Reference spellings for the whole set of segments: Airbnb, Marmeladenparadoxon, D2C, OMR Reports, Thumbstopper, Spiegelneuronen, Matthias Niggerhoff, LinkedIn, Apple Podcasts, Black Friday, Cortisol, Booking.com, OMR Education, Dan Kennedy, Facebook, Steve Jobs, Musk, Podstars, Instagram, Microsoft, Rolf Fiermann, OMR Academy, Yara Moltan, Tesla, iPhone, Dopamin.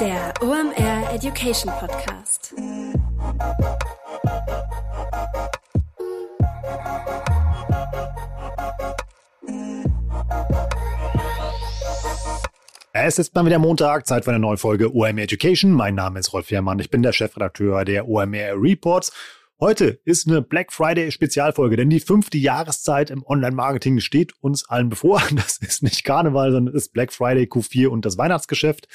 Der OMR Education Podcast. Es ist mal wieder Montag, Zeit für eine neue Folge OMR Education. Mein Name ist Rolf Fiermann, ich bin der Chefredakteur der OMR Reports. Heute ist eine Black Friday Spezialfolge, denn die 5. Jahreszeit im Online-Marketing steht uns allen bevor. Das ist nicht Karneval, sondern es ist Black Friday, Q4 und das Weihnachtsgeschäft.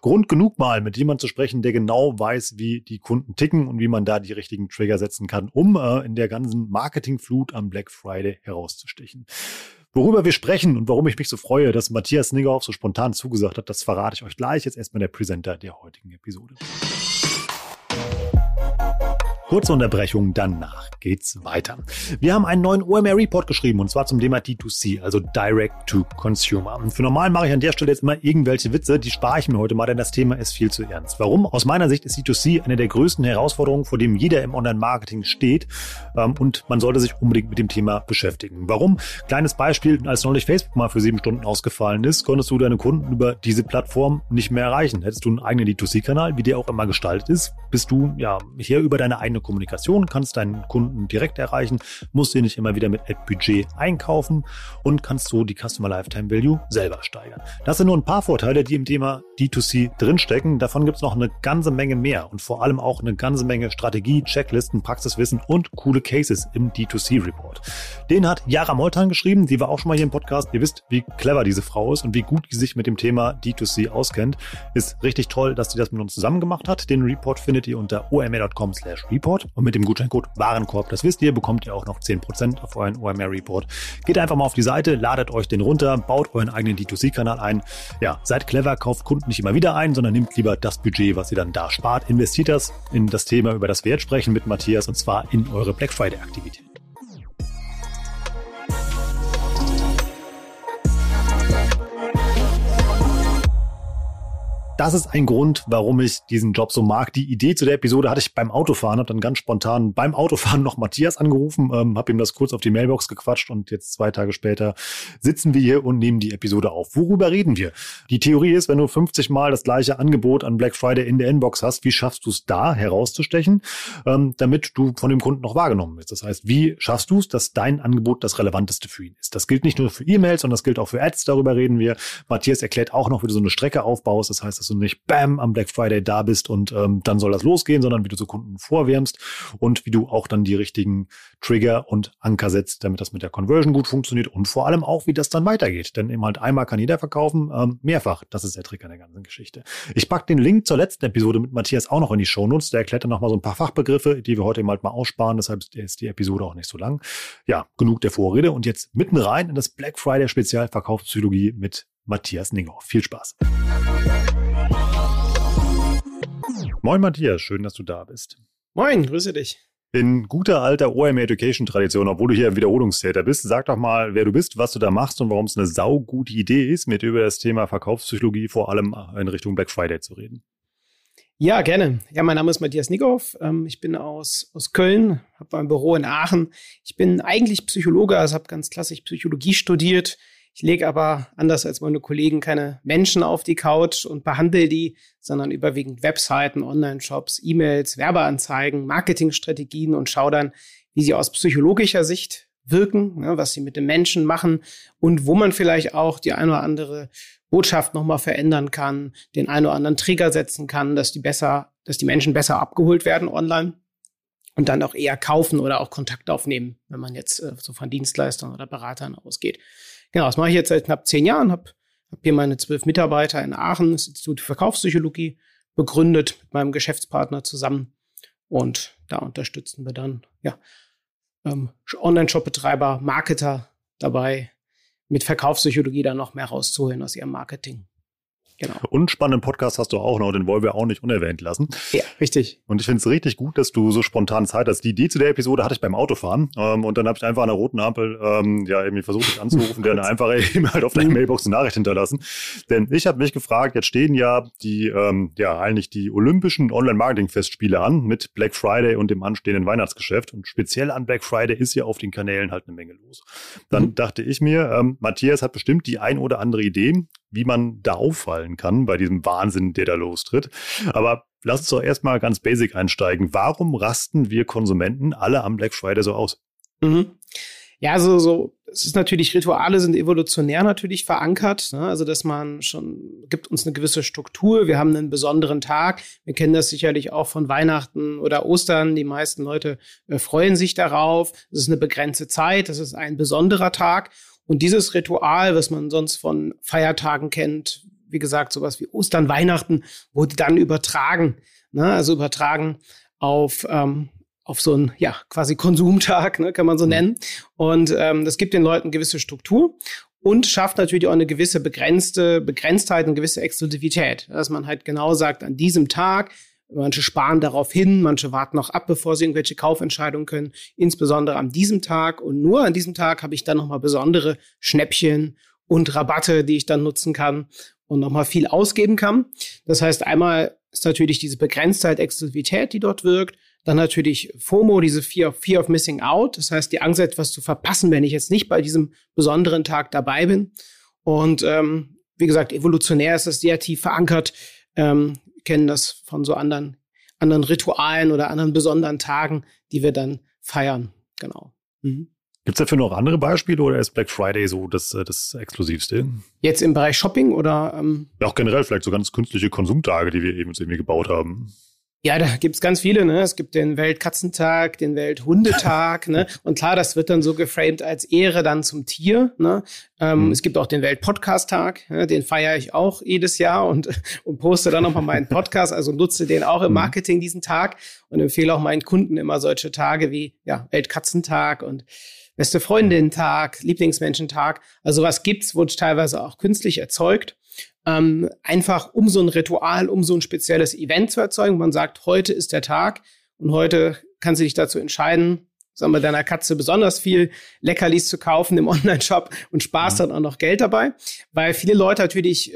Grund genug mal, mit jemandem zu sprechen, der genau weiß, wie die Kunden ticken und wie man da die richtigen Trigger setzen kann, um in der ganzen Marketingflut am Black Friday herauszustechen. Worüber wir sprechen und warum ich mich so freue, dass Matthias Niggerhoff so spontan zugesagt hat, das verrate ich euch gleich. Jetzt erstmal der Presenter der heutigen Episode. Kurze Unterbrechung, danach geht's weiter. Wir haben einen neuen OMR-Report geschrieben und zwar zum Thema D2C, also Direct-to-Consumer. Für normal mache ich an der Stelle jetzt immer irgendwelche Witze, die spare ich mir heute mal, denn das Thema ist viel zu ernst. Warum? Aus meiner Sicht ist D2C eine der größten Herausforderungen, vor dem jeder im Online-Marketing steht und man sollte sich unbedingt mit dem Thema beschäftigen. Warum? Kleines Beispiel, als neulich Facebook mal für 7 Stunden ausgefallen ist, konntest du deine Kunden über diese Plattform nicht mehr erreichen. Hättest du einen eigenen D2C-Kanal, wie der auch immer gestaltet ist, bist du ja hier über deine eigene Kommunikation, kannst deinen Kunden direkt erreichen, musst ihn nicht immer wieder mit Ad-Budget einkaufen und kannst so die Customer Lifetime Value selber steigern. Das sind nur ein paar Vorteile, die im Thema D2C drinstecken. Davon gibt es noch eine ganze Menge mehr und vor allem auch eine ganze Menge Strategie, Checklisten, Praxiswissen und coole Cases im D2C-Report. Den hat Yara Moltan geschrieben, die war auch schon mal hier im Podcast. Ihr wisst, wie clever diese Frau ist und wie gut sie sich mit dem Thema D2C auskennt. Ist richtig toll, dass sie das mit uns zusammen gemacht hat. Den Report findet ihr unter omr.com/report und mit dem Gutscheincode Warenkorb, das wisst ihr, bekommt ihr auch noch 10% auf euren OMR-Report. Geht einfach mal auf die Seite, ladet euch den runter, baut euren eigenen D2C-Kanal ein. Ja, seid clever, kauft Kunden nicht immer wieder ein, sondern nehmt lieber das Budget, was ihr dann da spart, investiert das in das Thema, über das wir jetzt sprechen mit Matthias und zwar in eure Black Friday-Aktivität. Das ist ein Grund, warum ich diesen Job so mag. Die Idee zu der Episode hatte ich beim Autofahren, habe dann ganz spontan beim Autofahren noch Matthias angerufen, habe ihm das kurz auf die Mailbox gequatscht und jetzt 2 Tage später sitzen wir hier und nehmen die Episode auf. Worüber reden wir? Die Theorie ist, wenn du 50 Mal das gleiche Angebot an Black Friday in der Inbox hast, wie schaffst du es da herauszustechen, damit du von dem Kunden noch wahrgenommen wirst? Das heißt, wie schaffst du es, dass dein Angebot das Relevanteste für ihn ist? Das gilt nicht nur für E-Mails, sondern das gilt auch für Ads, darüber reden wir. Matthias erklärt auch noch, wie du so eine Strecke aufbaust, das heißt, dass du nicht bam am Black Friday da bist und dann soll das losgehen, sondern wie du so Kunden vorwärmst und wie du auch dann die richtigen Trigger und Anker setzt, damit das mit der Conversion gut funktioniert und vor allem auch, wie das dann weitergeht. Denn eben halt einmal kann jeder verkaufen, mehrfach. Das ist der Trick an der ganzen Geschichte. Ich packe den Link zur letzten Episode mit Matthias auch noch in die Shownotes. Der erklärt dann nochmal so ein paar Fachbegriffe, die wir heute eben halt mal aussparen. Deshalb ist die Episode auch nicht so lang. Ja, genug der Vorrede und jetzt mitten rein in das Black Friday Spezial Verkaufspsychologie mit Matthias Niggerhoff. Viel Spaß. Moin Matthias, schön, dass du da bist. Moin, grüße dich. In guter alter OMR Education Tradition, obwohl du hier ein Wiederholungstäter bist, sag doch mal, wer du bist, was du da machst und warum es eine saugute Idee ist, mit über das Thema Verkaufspsychologie vor allem in Richtung Black Friday zu reden. Ja, gerne. Ja, mein Name ist Matthias Niggerhoff. Ich bin aus Köln, habe mein Büro in Aachen. Ich bin eigentlich Psychologe, also habe ganz klassisch Psychologie studiert. Ich lege aber, anders als meine Kollegen, keine Menschen auf die Couch und behandle die, sondern überwiegend Webseiten, Online-Shops, E-Mails, Werbeanzeigen, Marketingstrategien und schaue dann, wie sie aus psychologischer Sicht wirken, ne, was sie mit dem Menschen machen und wo man vielleicht auch die eine oder andere Botschaft nochmal verändern kann, den einen oder anderen Trigger setzen kann, dass die Menschen besser abgeholt werden online und dann auch eher kaufen oder auch Kontakt aufnehmen, wenn man jetzt so von Dienstleistern oder Beratern ausgeht. Genau, das mache ich jetzt seit knapp 10 Jahren, habe hier meine 12 Mitarbeiter in Aachen, das Institut für Verkaufspsychologie, begründet mit meinem Geschäftspartner zusammen und da unterstützen wir dann Online-Shop-Betreiber, Marketer dabei, mit Verkaufspsychologie dann noch mehr rauszuholen aus ihrem Marketing. Genau. Und spannenden Podcast hast du auch noch, den wollen wir auch nicht unerwähnt lassen. Ja, richtig. Und ich finde es richtig gut, dass du so spontan Zeit hast. Die Idee zu der Episode hatte ich beim Autofahren und dann habe ich einfach an der roten Ampel irgendwie versucht, dich anzurufen, dann einfach eben halt auf deine Mailbox eine Nachricht hinterlassen. Denn ich habe mich gefragt, jetzt stehen ja die olympischen Online-Marketing-Festspiele an mit Black Friday und dem anstehenden Weihnachtsgeschäft und speziell an Black Friday ist ja auf den Kanälen halt eine Menge los. Dann dachte ich mir, Matthias hat bestimmt die ein oder andere Idee, wie man da auffallen kann bei diesem Wahnsinn, der da lostritt. Aber lass uns doch erstmal ganz basic einsteigen. Warum rasten wir Konsumenten alle am Black Friday so aus? Mhm. Ja, also so, es ist natürlich, Rituale sind evolutionär natürlich verankert, ne? Also dass man schon, gibt uns eine gewisse Struktur, wir haben einen besonderen Tag, wir kennen das sicherlich auch von Weihnachten oder Ostern, die meisten Leute freuen sich darauf, es ist eine begrenzte Zeit, es ist ein besonderer Tag und dieses Ritual, was man sonst von Feiertagen kennt, wie gesagt, sowas wie Ostern, Weihnachten, wurde dann übertragen, ne? Also übertragen auf so einen, ja, quasi Konsumtag, ne, kann man so nennen. Und das gibt den Leuten gewisse Struktur und schafft natürlich auch eine gewisse Begrenztheit, eine gewisse Exklusivität. Dass man halt genau sagt, an diesem Tag, manche sparen darauf hin, manche warten noch ab, bevor sie irgendwelche Kaufentscheidungen können, insbesondere an diesem Tag. Und nur an diesem Tag habe ich dann nochmal besondere Schnäppchen und Rabatte, die ich dann nutzen kann und nochmal viel ausgeben kann. Das heißt, einmal ist natürlich diese Begrenztheit, Exklusivität, die dort wirkt. Dann natürlich FOMO, diese Fear of Missing Out. Das heißt, die Angst, etwas zu verpassen, wenn ich jetzt nicht bei diesem besonderen Tag dabei bin. Und wie gesagt, evolutionär ist das sehr tief verankert. Wir kennen das von so anderen Ritualen oder anderen besonderen Tagen, die wir dann feiern. Genau. Mhm. Gibt es dafür noch andere Beispiele oder ist Black Friday so das Exklusivste? Jetzt im Bereich Shopping oder? Ja, auch generell vielleicht so ganz künstliche Konsumtage, die wir eben uns irgendwie gebaut haben. Ja, da gibt's ganz viele, ne? Es gibt den Weltkatzentag, den Welthundetag, ne? Und klar, das wird dann so geframed als Ehre dann zum Tier, ne? Es gibt auch den Weltpodcast-Tag, ne? Den feiere ich auch jedes Jahr und poste dann nochmal meinen Podcast, also nutze den auch im Marketing diesen Tag und empfehle auch meinen Kunden immer solche Tage wie, ja, Weltkatzentag und Beste Freundin-Tag, Lieblingsmenschentag. Also was gibt's, wurde teilweise auch künstlich erzeugt. Einfach um so ein Ritual, um so ein spezielles Event zu erzeugen. Man sagt, heute ist der Tag und heute kannst du dich dazu entscheiden, sagen wir deiner Katze besonders viel Leckerlis zu kaufen im Online-Shop und sparst dann auch noch Geld dabei, weil viele Leute natürlich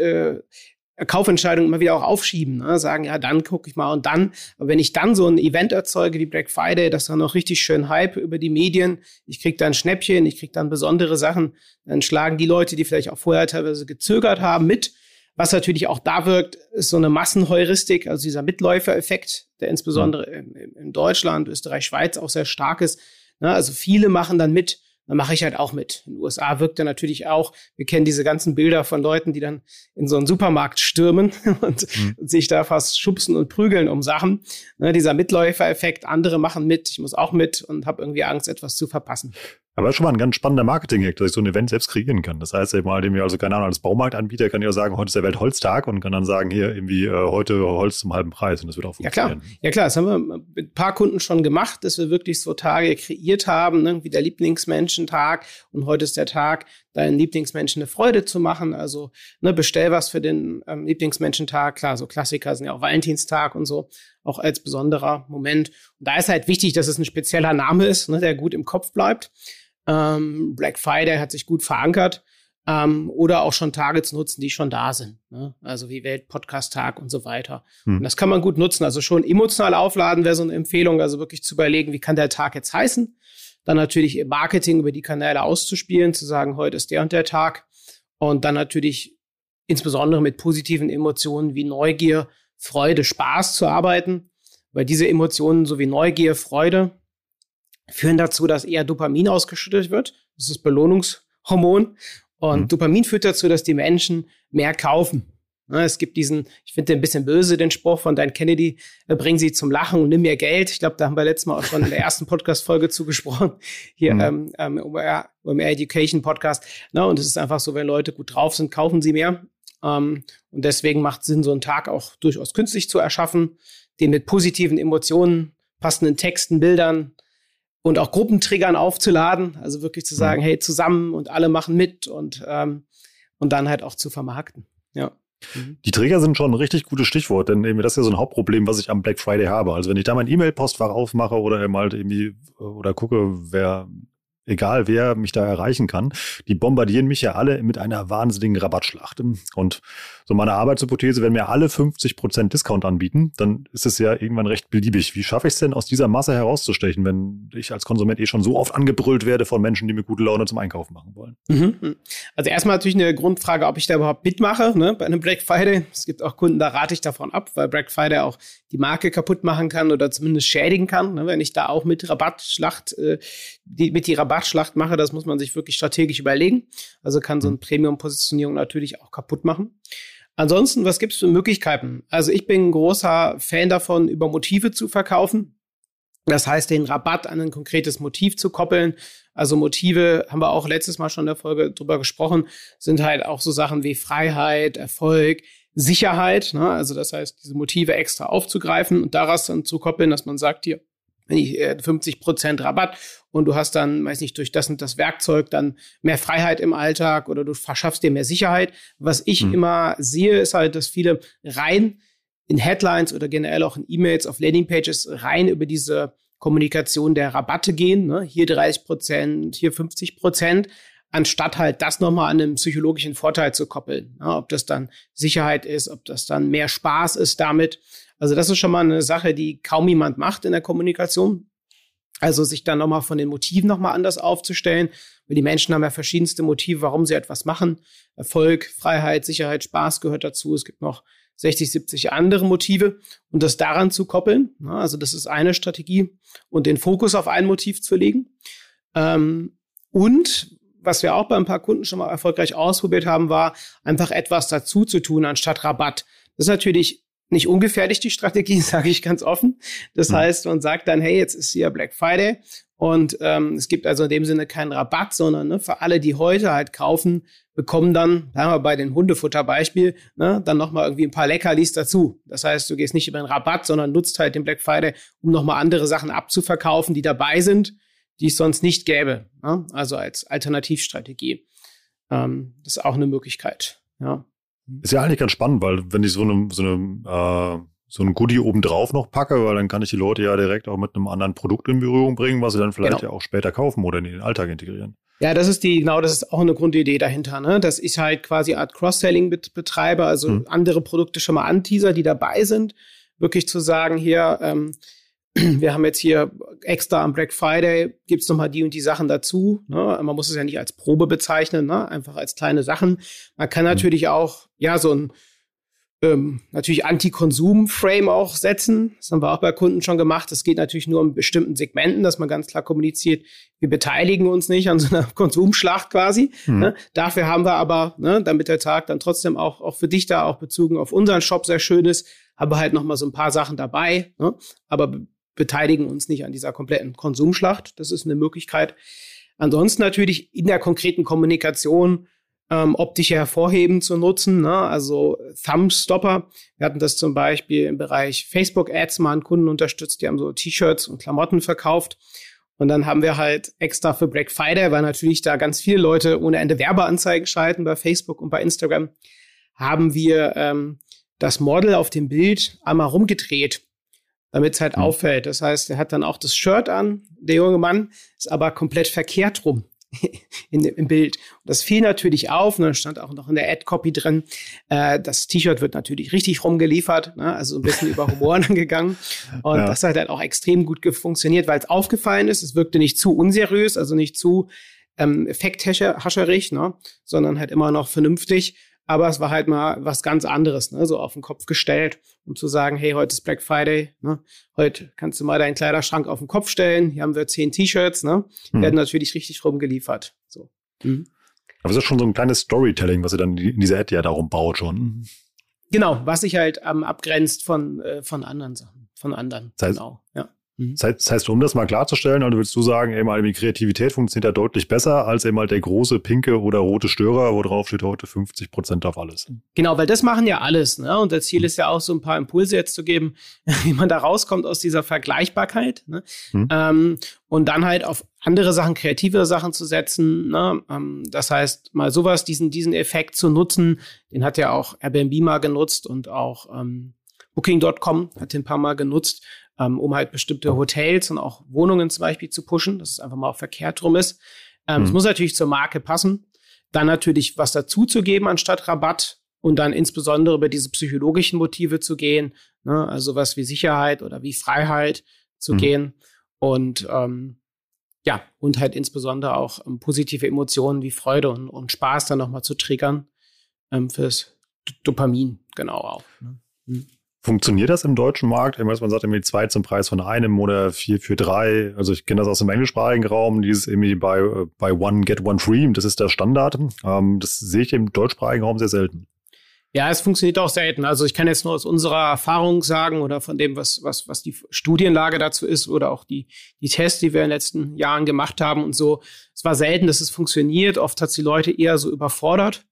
Kaufentscheidungen immer wieder auch aufschieben, ne? Sagen, ja, dann gucke ich mal und dann. Aber wenn ich dann so ein Event erzeuge wie Black Friday, das dann noch richtig schön Hype über die Medien, ich kriege dann Schnäppchen, ich kriege dann besondere Sachen, dann schlagen die Leute, die vielleicht auch vorher teilweise gezögert haben, mit. Was natürlich auch da wirkt, ist so eine Massenheuristik, also dieser Mitläufereffekt, der insbesondere in Deutschland, Österreich, Schweiz auch sehr stark ist. Ne? Also viele machen dann mit, dann mache ich halt auch mit. In den USA wirkt er natürlich auch, wir kennen diese ganzen Bilder von Leuten, die dann in so einen Supermarkt stürmen und sich da fast schubsen und prügeln um Sachen. Ne? Dieser Mitläufereffekt, andere machen mit, ich muss auch mit und habe irgendwie Angst, etwas zu verpassen. Aber das ist schon mal ein ganz spannender Marketing-Hack, dass ich so ein Event selbst kreieren kann. Das heißt, ich mal dem ja, also keine Ahnung, als Baumarktanbieter kann ich auch sagen, heute ist der Weltholztag und kann dann sagen, hier irgendwie heute Holz zum halben Preis und das wird auch funktionieren. Ja klar, das haben wir mit ein paar Kunden schon gemacht, dass wir wirklich so Tage kreiert haben, irgendwie der Lieblingsmenschentag und heute ist der Tag, deinen Lieblingsmenschen eine Freude zu machen. Also ne, bestell was für den Lieblingsmenschentag. Klar, so Klassiker sind ja auch Valentinstag und so, auch als besonderer Moment. Und da ist halt wichtig, dass es ein spezieller Name ist, ne, der gut im Kopf bleibt. Black Friday hat sich gut verankert oder auch schon Tage zu nutzen, die schon da sind, ne? Also wie Weltpodcast-Tag und so weiter. Und das kann man gut nutzen, also schon emotional aufladen wäre so eine Empfehlung, also wirklich zu überlegen, wie kann der Tag jetzt heißen, dann natürlich im Marketing über die Kanäle auszuspielen, zu sagen, heute ist der und der Tag und dann natürlich insbesondere mit positiven Emotionen wie Neugier, Freude, Spaß zu arbeiten, weil diese Emotionen so wie Neugier, Freude führen dazu, dass eher Dopamin ausgeschüttet wird. Das ist das Belohnungshormon. Und Dopamin führt dazu, dass die Menschen mehr kaufen. Es gibt diesen, ich finde den ein bisschen böse, den Spruch von Dan Kennedy, bring sie zum Lachen und nimm mehr Geld. Ich glaube, da haben wir letztes Mal auch schon in der ersten Podcast-Folge zugesprochen. Hier OMR Education Podcast. Na, und es ist einfach so, wenn Leute gut drauf sind, kaufen sie mehr. Und deswegen macht es Sinn, so einen Tag auch durchaus künstlich zu erschaffen, den mit positiven Emotionen, passenden Texten, Bildern, und auch Gruppentriggern aufzuladen, also wirklich zu sagen, hey, zusammen und alle machen mit und dann halt auch zu vermarkten. Ja. Die Trigger sind schon ein richtig gutes Stichwort, denn eben das ist ja so ein Hauptproblem, was ich am Black Friday habe. Also wenn ich da mein E-Mail-Postfach aufmache oder eben halt irgendwie oder gucke, wer egal wer mich da erreichen kann, die bombardieren mich ja alle mit einer wahnsinnigen Rabattschlacht. Und so meine Arbeitshypothese, wenn mir alle 50% Discount anbieten, dann ist es ja irgendwann recht beliebig. Wie schaffe ich es denn, aus dieser Masse herauszustechen, wenn ich als Konsument eh schon so oft angebrüllt werde von Menschen, die mir gute Laune zum Einkaufen machen wollen? Mhm. Also erstmal natürlich eine Grundfrage, ob ich da überhaupt mitmache, ne, bei einem Black Friday. Es gibt auch Kunden, da rate ich davon ab, weil Black Friday auch die Marke kaputt machen kann oder zumindest schädigen kann, ne, wenn ich da auch mit Rabattschlacht, Rabattschlacht mache, das muss man sich wirklich strategisch überlegen. Also kann so eine Premium-Positionierung natürlich auch kaputt machen. Ansonsten, was gibt es für Möglichkeiten? Also ich bin ein großer Fan davon, über Motive zu verkaufen. Das heißt, den Rabatt an ein konkretes Motiv zu koppeln. Also Motive, haben wir auch letztes Mal schon in der Folge drüber gesprochen, sind halt auch so Sachen wie Freiheit, Erfolg, Sicherheit. Ne? Also das heißt, diese Motive extra aufzugreifen und daraus dann zu koppeln, dass man sagt, hier, wenn ich 50% Rabatt und du hast dann, weiß nicht, durch das und das Werkzeug dann mehr Freiheit im Alltag oder du verschaffst dir mehr Sicherheit. Was ich immer sehe, ist halt, dass viele rein in Headlines oder generell auch in E-Mails auf Landingpages rein über diese Kommunikation der Rabatte gehen. Ne? Hier 30%, hier 50%. Anstatt halt das nochmal an einem psychologischen Vorteil zu koppeln. Ja, ob das dann Sicherheit ist, ob das dann mehr Spaß ist damit. Also das ist schon mal eine Sache, die kaum jemand macht in der Kommunikation. Also sich dann nochmal von den Motiven nochmal anders aufzustellen. Weil die Menschen haben ja verschiedenste Motive, warum sie etwas machen. Erfolg, Freiheit, Sicherheit, Spaß gehört dazu. Es gibt noch 60, 70 andere Motive und das daran zu koppeln. Ja, also das ist eine Strategie und den Fokus auf ein Motiv zu legen. Und was wir auch bei ein paar Kunden schon mal erfolgreich ausprobiert haben, war einfach etwas dazu zu tun, anstatt Rabatt. Das ist natürlich nicht ungefährlich, die Strategie, sage ich ganz offen. Das heißt, man sagt dann, hey, jetzt ist hier Black Friday und es gibt also in dem Sinne keinen Rabatt, sondern ne, für alle, die heute halt kaufen, bekommen dann, sagen wir bei dem Hundefutter-Beispiel, ne, dann nochmal irgendwie ein paar Leckerlis dazu. Das heißt, du gehst nicht über den Rabatt, sondern nutzt halt den Black Friday, um nochmal andere Sachen abzuverkaufen, die dabei sind, die es sonst nicht gäbe. Ja? Also als Alternativstrategie. Das ist auch eine Möglichkeit. Ja. Ist ja eigentlich ganz spannend, weil wenn ich so ein Goodie obendrauf noch packe, weil dann kann ich die Leute ja direkt auch mit einem anderen Produkt in Berührung bringen, was sie dann vielleicht ja auch später kaufen oder in den Alltag integrieren. Ja, das ist das ist auch eine Grundidee dahinter, ne? Dass ich halt quasi Art Cross-Selling betreibe, also andere Produkte schon mal anteaser, die dabei sind. Wirklich zu sagen, hier, wir haben jetzt hier extra am Black Friday, gibt's nochmal die und die Sachen dazu. Ne? Man muss es ja nicht als Probe bezeichnen, ne? Einfach als kleine Sachen. Man kann natürlich auch, ja, so ein natürlich Anti-Konsum-Frame auch setzen. Das haben wir auch bei Kunden schon gemacht. Das geht natürlich nur in bestimmten Segmenten, dass man ganz klar kommuniziert, wir beteiligen uns nicht an so einer Konsumschlacht quasi. Ne? Dafür haben wir aber, ne, damit der Tag dann trotzdem auch für dich da auch bezogen auf unseren Shop sehr schön ist, haben wir halt nochmal so ein paar Sachen dabei. Ne? Aber beteiligen uns nicht an dieser kompletten Konsumschlacht. Das ist eine Möglichkeit. Ansonsten natürlich in der konkreten Kommunikation optische hervorheben zu nutzen, ne? Also Thumbstopper. Wir hatten das zum Beispiel im Bereich Facebook-Ads mal einen Kunden unterstützt, die haben so T-Shirts und Klamotten verkauft. Und dann haben wir halt extra für Black Friday, weil natürlich da ganz viele Leute ohne Ende Werbeanzeigen schalten bei Facebook und bei Instagram, haben wir das Model auf dem Bild einmal rumgedreht, damit es halt auffällt. Das heißt, er hat dann auch das Shirt an, der junge Mann, ist aber komplett verkehrt rum im Bild. Und das fiel natürlich auf, ne, stand auch noch in der Ad-Copy drin. Das T-Shirt wird natürlich richtig rumgeliefert, ne, also ein bisschen über Humor angegangen. Und das hat dann auch extrem gut funktioniert, weil es aufgefallen ist. Es wirkte nicht zu unseriös, also nicht zu effekthascherig, ne, sondern halt immer noch vernünftig. Aber es war halt mal was ganz anderes, ne? So auf den Kopf gestellt, um zu sagen, hey, heute ist Black Friday, ne? Heute kannst du mal deinen Kleiderschrank auf den Kopf stellen, hier haben wir 10 T-Shirts, ne? Werden natürlich richtig rumgeliefert. So. Aber es ist schon so ein kleines Storytelling, was ihr dann in dieser Ad ja darum baut schon. Genau, was sich halt abgrenzt von anderen Sachen, von anderen. Das heißt, genau, ja. Das heißt, um das mal klarzustellen, also willst du sagen, eben die Kreativität funktioniert ja deutlich besser als eben halt der große pinke oder rote Störer, wo drauf steht heute 50% auf alles. Genau, weil das machen ja alles, ne? Und das Ziel ist ja auch, so ein paar Impulse jetzt zu geben, wie man da rauskommt aus dieser Vergleichbarkeit, ne? Und dann halt auf andere Sachen, kreativere Sachen zu setzen, ne? Das heißt, mal sowas, diesen Effekt zu nutzen, den hat ja auch Airbnb mal genutzt und auch Booking.com hat den ein paar Mal genutzt, um halt bestimmte Hotels und auch Wohnungen zum Beispiel zu pushen, dass es einfach mal auch verkehrt rum ist. Es muss natürlich zur Marke passen. Dann natürlich was dazu zu geben anstatt Rabatt und dann insbesondere über diese psychologischen Motive zu gehen, ne? Also was wie Sicherheit oder wie Freiheit zu gehen und und halt insbesondere auch positive Emotionen wie Freude und Spaß dann nochmal zu triggern fürs Dopamin, genau auch. Ne? Funktioniert das im deutschen Markt? Ich weiß, man sagt irgendwie 2 zum Preis von einem oder 4 für 3. Also ich kenne das aus dem englischsprachigen Raum, dieses irgendwie buy one, get one free. Das ist der Standard. Das sehe ich im deutschsprachigen Raum sehr selten. Ja, es funktioniert auch selten. Also ich kann jetzt nur aus unserer Erfahrung sagen oder von dem, was die Studienlage dazu ist oder auch die Tests, die wir in den letzten Jahren gemacht haben und so. Es war selten, dass es funktioniert. Oft hat es die Leute eher so überfordert.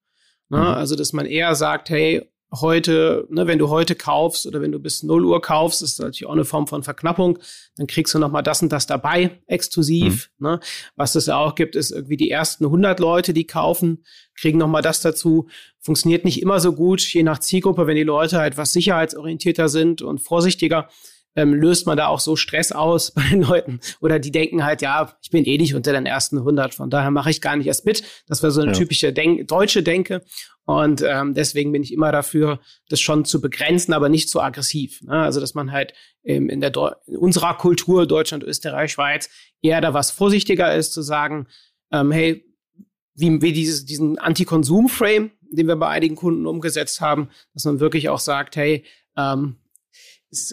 Ne? Also dass man eher sagt, hey, heute, ne, wenn du heute kaufst oder wenn du bis 0 Uhr kaufst, ist natürlich auch eine Form von Verknappung, dann kriegst du nochmal das und das dabei, exklusiv. Ne? Was es ja auch gibt, ist irgendwie die ersten 100 Leute, die kaufen, kriegen nochmal das dazu. Funktioniert nicht immer so gut, je nach Zielgruppe, wenn die Leute halt was sicherheitsorientierter sind und vorsichtiger, löst man da auch so Stress aus bei den Leuten. Oder die denken halt, ja, ich bin eh nicht unter den ersten 100, von daher mache ich gar nicht erst mit. Das wäre so eine typische deutsche Denke. Und deswegen bin ich immer dafür, das schon zu begrenzen, aber nicht so aggressiv. Ne? Also, dass man halt in unserer Kultur, Deutschland, Österreich, Schweiz, eher da was vorsichtiger ist, zu sagen, hey, wie diesen Anti-Konsum-Frame, den wir bei einigen Kunden umgesetzt haben, dass man wirklich auch sagt, hey,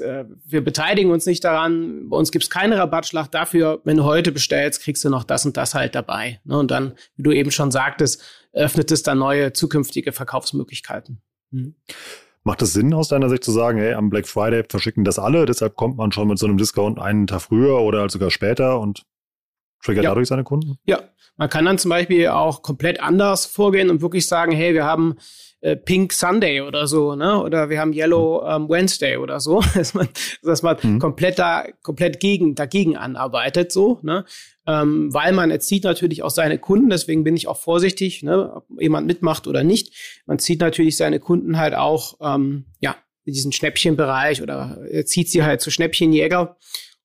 wir beteiligen uns nicht daran, bei uns gibt es keine Rabattschlacht dafür, wenn du heute bestellst, kriegst du noch das und das halt dabei. Ne? Und dann, wie du eben schon sagtest, öffnet es dann neue zukünftige Verkaufsmöglichkeiten. Macht es Sinn aus deiner Sicht zu sagen, hey, am Black Friday verschicken das alle, deshalb kommt man schon mit so einem Discount einen Tag früher oder sogar später und triggert dadurch seine Kunden? Ja, man kann dann zum Beispiel auch komplett anders vorgehen und wirklich sagen, hey, wir haben Pink Sunday oder so, ne? Oder wir haben Yellow Wednesday oder so, dass man komplett dagegen anarbeitet, so, ne? Weil man erzieht natürlich auch seine Kunden, deswegen bin ich auch vorsichtig, ne? Ob jemand mitmacht oder nicht. Man zieht natürlich seine Kunden halt auch, in diesen Schnäppchenbereich oder zieht sie halt zu Schnäppchenjäger.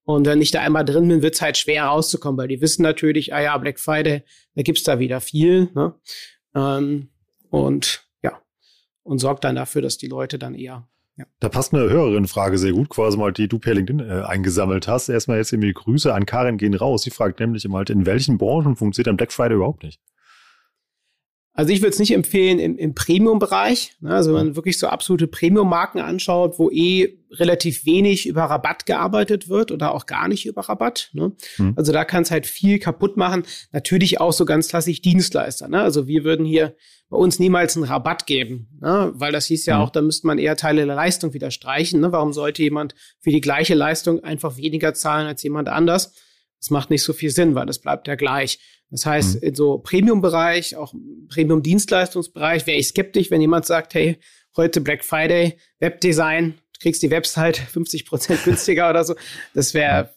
Und wenn ich da einmal drin bin, wird's halt schwer rauszukommen, weil die wissen natürlich, Black Friday, da gibt's da wieder viel, ne? Und sorgt dann dafür, dass die Leute dann eher... Ja. Da passt eine Hörerin-Frage sehr gut, quasi mal, die du per LinkedIn eingesammelt hast. Erstmal jetzt irgendwie Grüße an Karin gehen raus. Sie fragt nämlich immer halt, in welchen Branchen funktioniert am Black Friday überhaupt nicht? Also ich würde es nicht empfehlen im Premium-Bereich. Ne? Also wenn man wirklich so absolute Premium-Marken anschaut, wo relativ wenig über Rabatt gearbeitet wird oder auch gar nicht über Rabatt. Ne? Also da kann es halt viel kaputt machen. Natürlich auch so ganz klassisch Dienstleister. Ne? Also wir würden hier bei uns niemals einen Rabatt geben, ne? Weil das hieß ja auch, da müsste man eher Teile der Leistung wieder streichen. Ne? Warum sollte jemand für die gleiche Leistung einfach weniger zahlen als jemand anders? Das macht nicht so viel Sinn, weil das bleibt ja gleich. Das heißt, in so Premium-Bereich, auch Premium-Dienstleistungsbereich, wäre ich skeptisch, wenn jemand sagt, hey, heute Black Friday, Webdesign, du kriegst die Website 50% günstiger oder so. Das wäre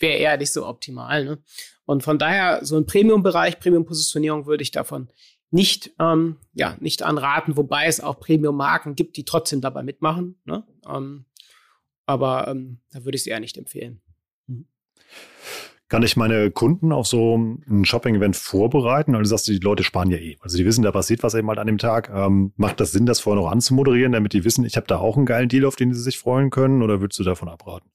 eher nicht so optimal. Ne? Und von daher, so ein Premium-Bereich, Premium-Positionierung würde ich davon nicht anraten, wobei es auch Premium-Marken gibt, die trotzdem dabei mitmachen. Ne? Aber da würde ich es eher nicht empfehlen. Kann ich meine Kunden auf so ein Shopping-Event vorbereiten? Weil du sagst, die Leute sparen ja eh. Also die wissen, da passiert was eben halt an dem Tag. Macht das Sinn, das vorher noch anzumoderieren, damit die wissen, ich habe da auch einen geilen Deal, auf den sie sich freuen können? Oder würdest du davon abraten?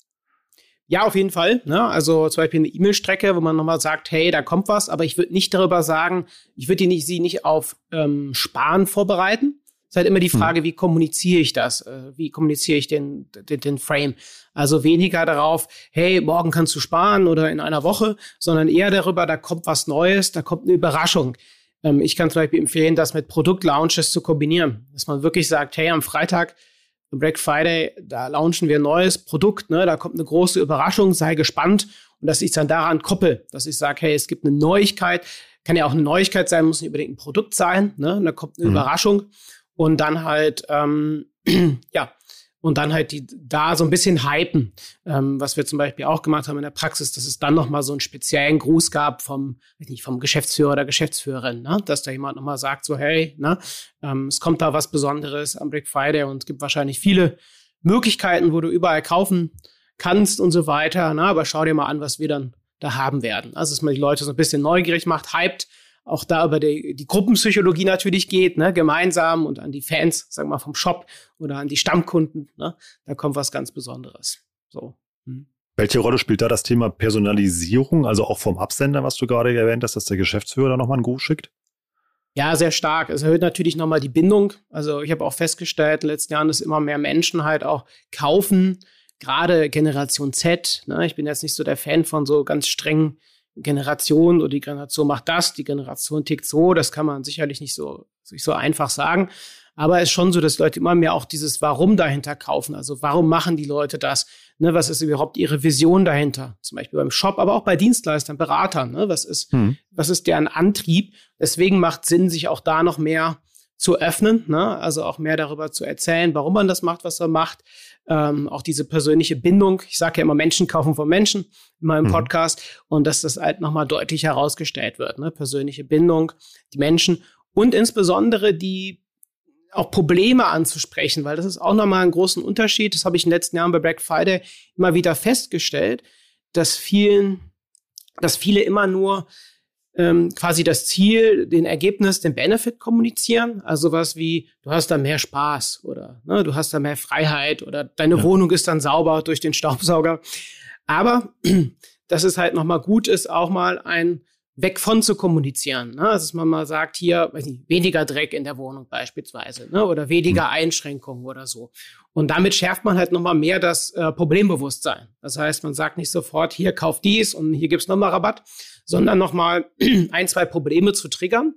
Ja, auf jeden Fall. Ne? Also zum Beispiel eine E-Mail-Strecke, wo man nochmal sagt, hey, da kommt was. Aber ich würde nicht darüber sagen, ich würde sie nicht auf Sparen vorbereiten. Es ist halt immer die Frage, wie kommuniziere ich das? Wie kommuniziere ich den Frame? Also weniger darauf, hey, morgen kannst du sparen oder in einer Woche, sondern eher darüber, da kommt was Neues, da kommt eine Überraschung. Ich kann zum Beispiel empfehlen, das mit Produktlaunches zu kombinieren. Dass man wirklich sagt, hey, am Freitag, Black Friday, da launchen wir ein neues Produkt, ne? Da kommt eine große Überraschung, sei gespannt. Und dass ich dann daran koppel, dass ich sage, hey, es gibt eine Neuigkeit. Kann ja auch eine Neuigkeit sein, muss nicht unbedingt ein Produkt sein. Ne? Und da kommt eine Überraschung. Und dann halt, da so ein bisschen hypen, was wir zum Beispiel auch gemacht haben in der Praxis, dass es dann nochmal so einen speziellen Gruß gab vom Geschäftsführer oder Geschäftsführerin, ne? Dass da jemand nochmal sagt, so hey, ne? Es kommt da was Besonderes am Black Friday und es gibt wahrscheinlich viele Möglichkeiten, wo du überall kaufen kannst und so weiter. Na, aber schau dir mal an, was wir dann da haben werden. Also, dass man die Leute so ein bisschen neugierig macht, hyped, auch da über die Gruppenpsychologie natürlich geht, ne, gemeinsam und an die Fans, sagen wir mal, vom Shop oder an die Stammkunden, ne, da kommt was ganz Besonderes. So. Welche Rolle spielt da das Thema Personalisierung, also auch vom Absender, was du gerade erwähnt hast, dass der Geschäftsführer da nochmal einen Gruß schickt? Ja, sehr stark. Es erhöht natürlich nochmal die Bindung. Also ich habe auch festgestellt, in den letzten Jahren, dass immer mehr Menschen halt auch kaufen, gerade Generation Z. Ne? Ich bin jetzt nicht so der Fan von so ganz strengen Generationen oder die Generation macht das, die Generation tickt so. Das kann man sicherlich nicht so einfach sagen. Aber es ist schon so, dass Leute immer mehr auch dieses Warum dahinter kaufen. Also warum machen die Leute das? Ne, was ist überhaupt ihre Vision dahinter? Zum Beispiel beim Shop, aber auch bei Dienstleistern, Beratern. Ne? Was ist deren Antrieb? Deswegen macht Sinn, sich auch da noch mehr zu öffnen. Ne? Also auch mehr darüber zu erzählen, warum man das macht, was man macht. Auch diese persönliche Bindung. Ich sage ja immer, Menschen kaufen von Menschen in meinem Podcast. Und dass das halt nochmal deutlich herausgestellt wird. Ne? Persönliche Bindung, die Menschen und insbesondere die auch Probleme anzusprechen, weil das ist auch nochmal einen großen Unterschied. Das habe ich in den letzten Jahren bei Black Friday immer wieder festgestellt, dass viele immer nur quasi das Ziel, den Ergebnis, den Benefit kommunizieren. Also was wie, du hast da mehr Spaß oder ne, du hast da mehr Freiheit oder deine Wohnung ist dann sauber durch den Staubsauger. Aber dass es halt nochmal gut ist, auch mal ein weg von zu kommunizieren, ne? Also dass man mal sagt, hier, weiß nicht, weniger Dreck in der Wohnung beispielsweise, ne? Oder weniger Einschränkungen oder so. Und damit schärft man halt nochmal mehr das Problembewusstsein. Das heißt, man sagt nicht sofort, hier, kauf dies und hier gibt's nochmal Rabatt, sondern nochmal ein, zwei Probleme zu triggern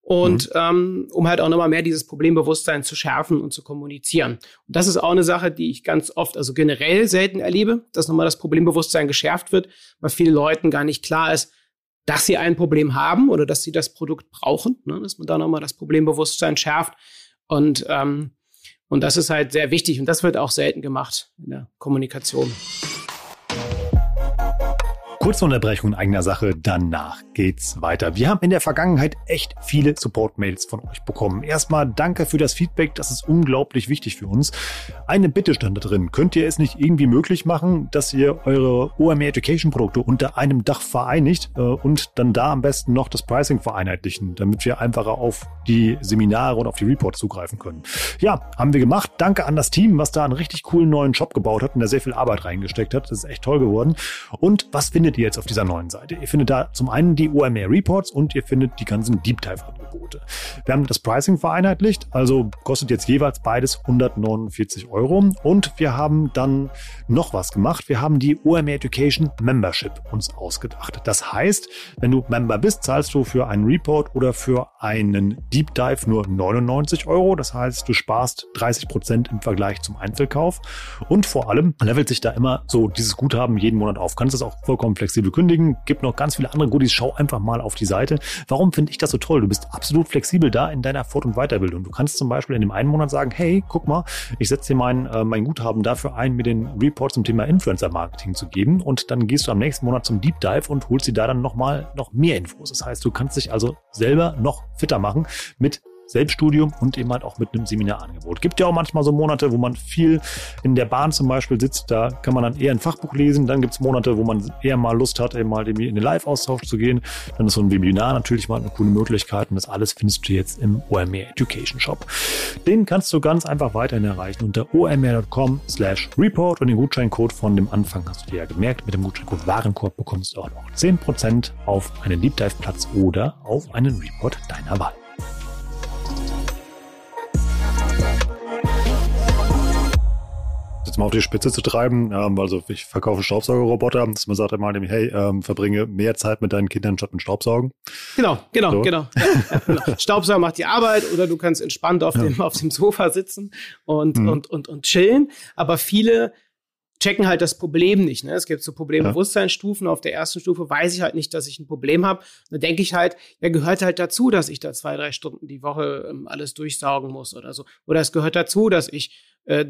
und um halt auch nochmal mehr dieses Problembewusstsein zu schärfen und zu kommunizieren. Und das ist auch eine Sache, die ich ganz oft, also generell selten erlebe, dass nochmal das Problembewusstsein geschärft wird, weil vielen Leuten gar nicht klar ist, dass sie ein Problem haben oder dass sie das Produkt brauchen, ne? Dass man da nochmal das Problembewusstsein schärft. Und das ist halt sehr wichtig und das wird auch selten gemacht in der Kommunikation. Kurze Unterbrechung in eigener Sache, danach geht's weiter. Wir haben in der Vergangenheit echt viele Support-Mails von euch bekommen. Erstmal danke für das Feedback, das ist unglaublich wichtig für uns. Eine Bitte stand da drin, könnt ihr es nicht irgendwie möglich machen, dass ihr eure OMR Education Produkte unter einem Dach vereinigt und dann da am besten noch das Pricing vereinheitlichen, damit wir einfacher auf die Seminare und auf die Reports zugreifen können. Ja, haben wir gemacht. Danke an das Team, was da einen richtig coolen neuen Shop gebaut hat und da sehr viel Arbeit reingesteckt hat. Das ist echt toll geworden. Und was findet ihr jetzt auf dieser neuen Seite? Ihr findet da zum einen die OMR Reports und ihr findet die ganzen Deep Dive Angebote. Wir haben das Pricing vereinheitlicht, also kostet jetzt jeweils beides 149 €. Und wir haben dann noch was gemacht. Wir haben die OMR Education Membership uns ausgedacht. Das heißt, wenn du Member bist, zahlst du für einen Report oder für einen Deep Dive nur 99 €. Das heißt, du sparst 30% im Vergleich zum Einzelkauf. Und vor allem levelt sich da immer so dieses Guthaben jeden Monat auf. Kannst das auch vollkommen flexibel kündigen. Gibt noch ganz viele andere Goodies. Schau einfach mal auf die Seite. Warum finde ich das so toll? Du bist absolut flexibel da in deiner Fort- und Weiterbildung. Du kannst zum Beispiel in dem einen Monat sagen, hey, guck mal, ich setze dir mein Guthaben dafür ein, mir den Report zum Thema Influencer-Marketing zu geben. Und dann gehst du am nächsten Monat zum Deep Dive und holst dir da dann noch mehr Infos. Das heißt, du kannst dich also selber noch fitter machen mit Selbststudium und eben halt auch mit einem Seminarangebot. Gibt ja auch manchmal so Monate, wo man viel in der Bahn zum Beispiel sitzt, da kann man dann eher ein Fachbuch lesen, dann gibt es Monate, wo man eher mal Lust hat, eben halt in den Live-Austausch zu gehen, dann ist so ein Webinar natürlich mal eine coole Möglichkeit und das alles findest du jetzt im OMR Education Shop. Den kannst du ganz einfach weiterhin erreichen unter omr.com/report und den Gutscheincode von dem Anfang hast du dir ja gemerkt, mit dem Gutscheincode Warenkorb bekommst du auch noch 10% auf einen Deep Dive Platz oder auf einen Report deiner Wahl. Mal auf die Spitze zu treiben, also ich verkaufe Staubsaugerroboter, dass man sagt immer, hey, verbringe mehr Zeit mit deinen Kindern statt mit Staubsaugen. Genau, so. Genau. Ja, genau. Staubsauger macht die Arbeit oder du kannst entspannt auf dem Sofa sitzen und chillen, aber viele checken halt das Problem nicht. Ne? Es gibt so Problembewusstseinsstufen. Auf der ersten Stufe weiß ich halt nicht, dass ich ein Problem habe. Da denke ich halt, ja, gehört halt dazu, dass ich da 2-3 Stunden die Woche alles durchsaugen muss oder so. Oder es gehört dazu, dass ich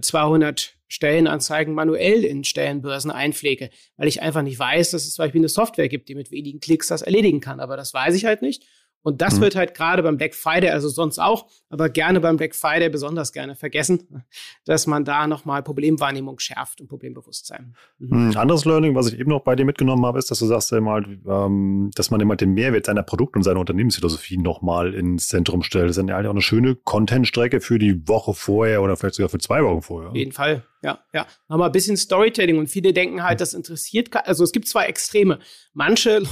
200 Stellenanzeigen manuell in Stellenbörsen einpflege, weil ich einfach nicht weiß, dass es zum Beispiel eine Software gibt, die mit wenigen Klicks das erledigen kann. Aber das weiß ich halt nicht. Und das wird halt gerade beim Black Friday, also sonst auch, aber gerne beim Black Friday besonders gerne vergessen, dass man da nochmal Problemwahrnehmung schärft und Problembewusstsein. Ein anderes Learning, was ich eben noch bei dir mitgenommen habe, ist, dass du sagst, dass man immer den Mehrwert seiner Produkt- und seiner Unternehmensphilosophie nochmal ins Zentrum stellt. Das ist dann ja auch eine schöne Content-Strecke für die Woche vorher oder vielleicht sogar für 2 Wochen vorher. Auf jeden Fall. Ja, ja. Nochmal ein bisschen Storytelling und viele denken halt, das interessiert, also es gibt 2 Extreme. Manche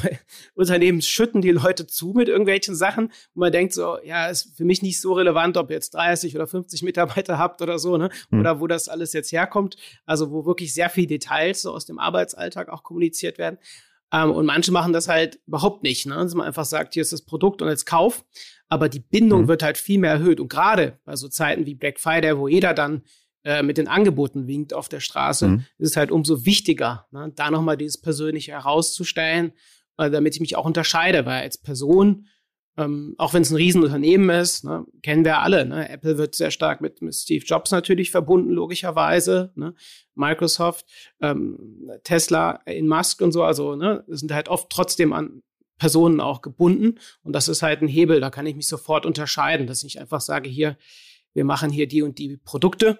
Unternehmen schütten die Leute zu mit irgendwelchen Sachen und man denkt so, ja, ist für mich nicht so relevant, ob ihr jetzt 30 oder 50 Mitarbeiter habt oder so, ne? Oder wo das alles jetzt herkommt. Also wo wirklich sehr viele Details so aus dem Arbeitsalltag auch kommuniziert werden. Und manche machen das halt überhaupt nicht, ne? Dass man einfach sagt, hier ist das Produkt und jetzt kauf. Aber die Bindung wird halt viel mehr erhöht. Und gerade bei so Zeiten wie Black Friday, wo jeder dann mit den Angeboten winkt auf der Straße, ist es halt umso wichtiger, ne, da nochmal dieses Persönliche herauszustellen, damit ich mich auch unterscheide, weil als Person, auch wenn es ein Riesenunternehmen ist, ne, kennen wir alle, ne, Apple wird sehr stark mit Steve Jobs natürlich verbunden, logischerweise, ne, Microsoft, Tesla, in Musk und so, also ne, sind halt oft trotzdem an Personen auch gebunden und das ist halt ein Hebel, da kann ich mich sofort unterscheiden, dass ich einfach sage, hier, wir machen hier die und die Produkte,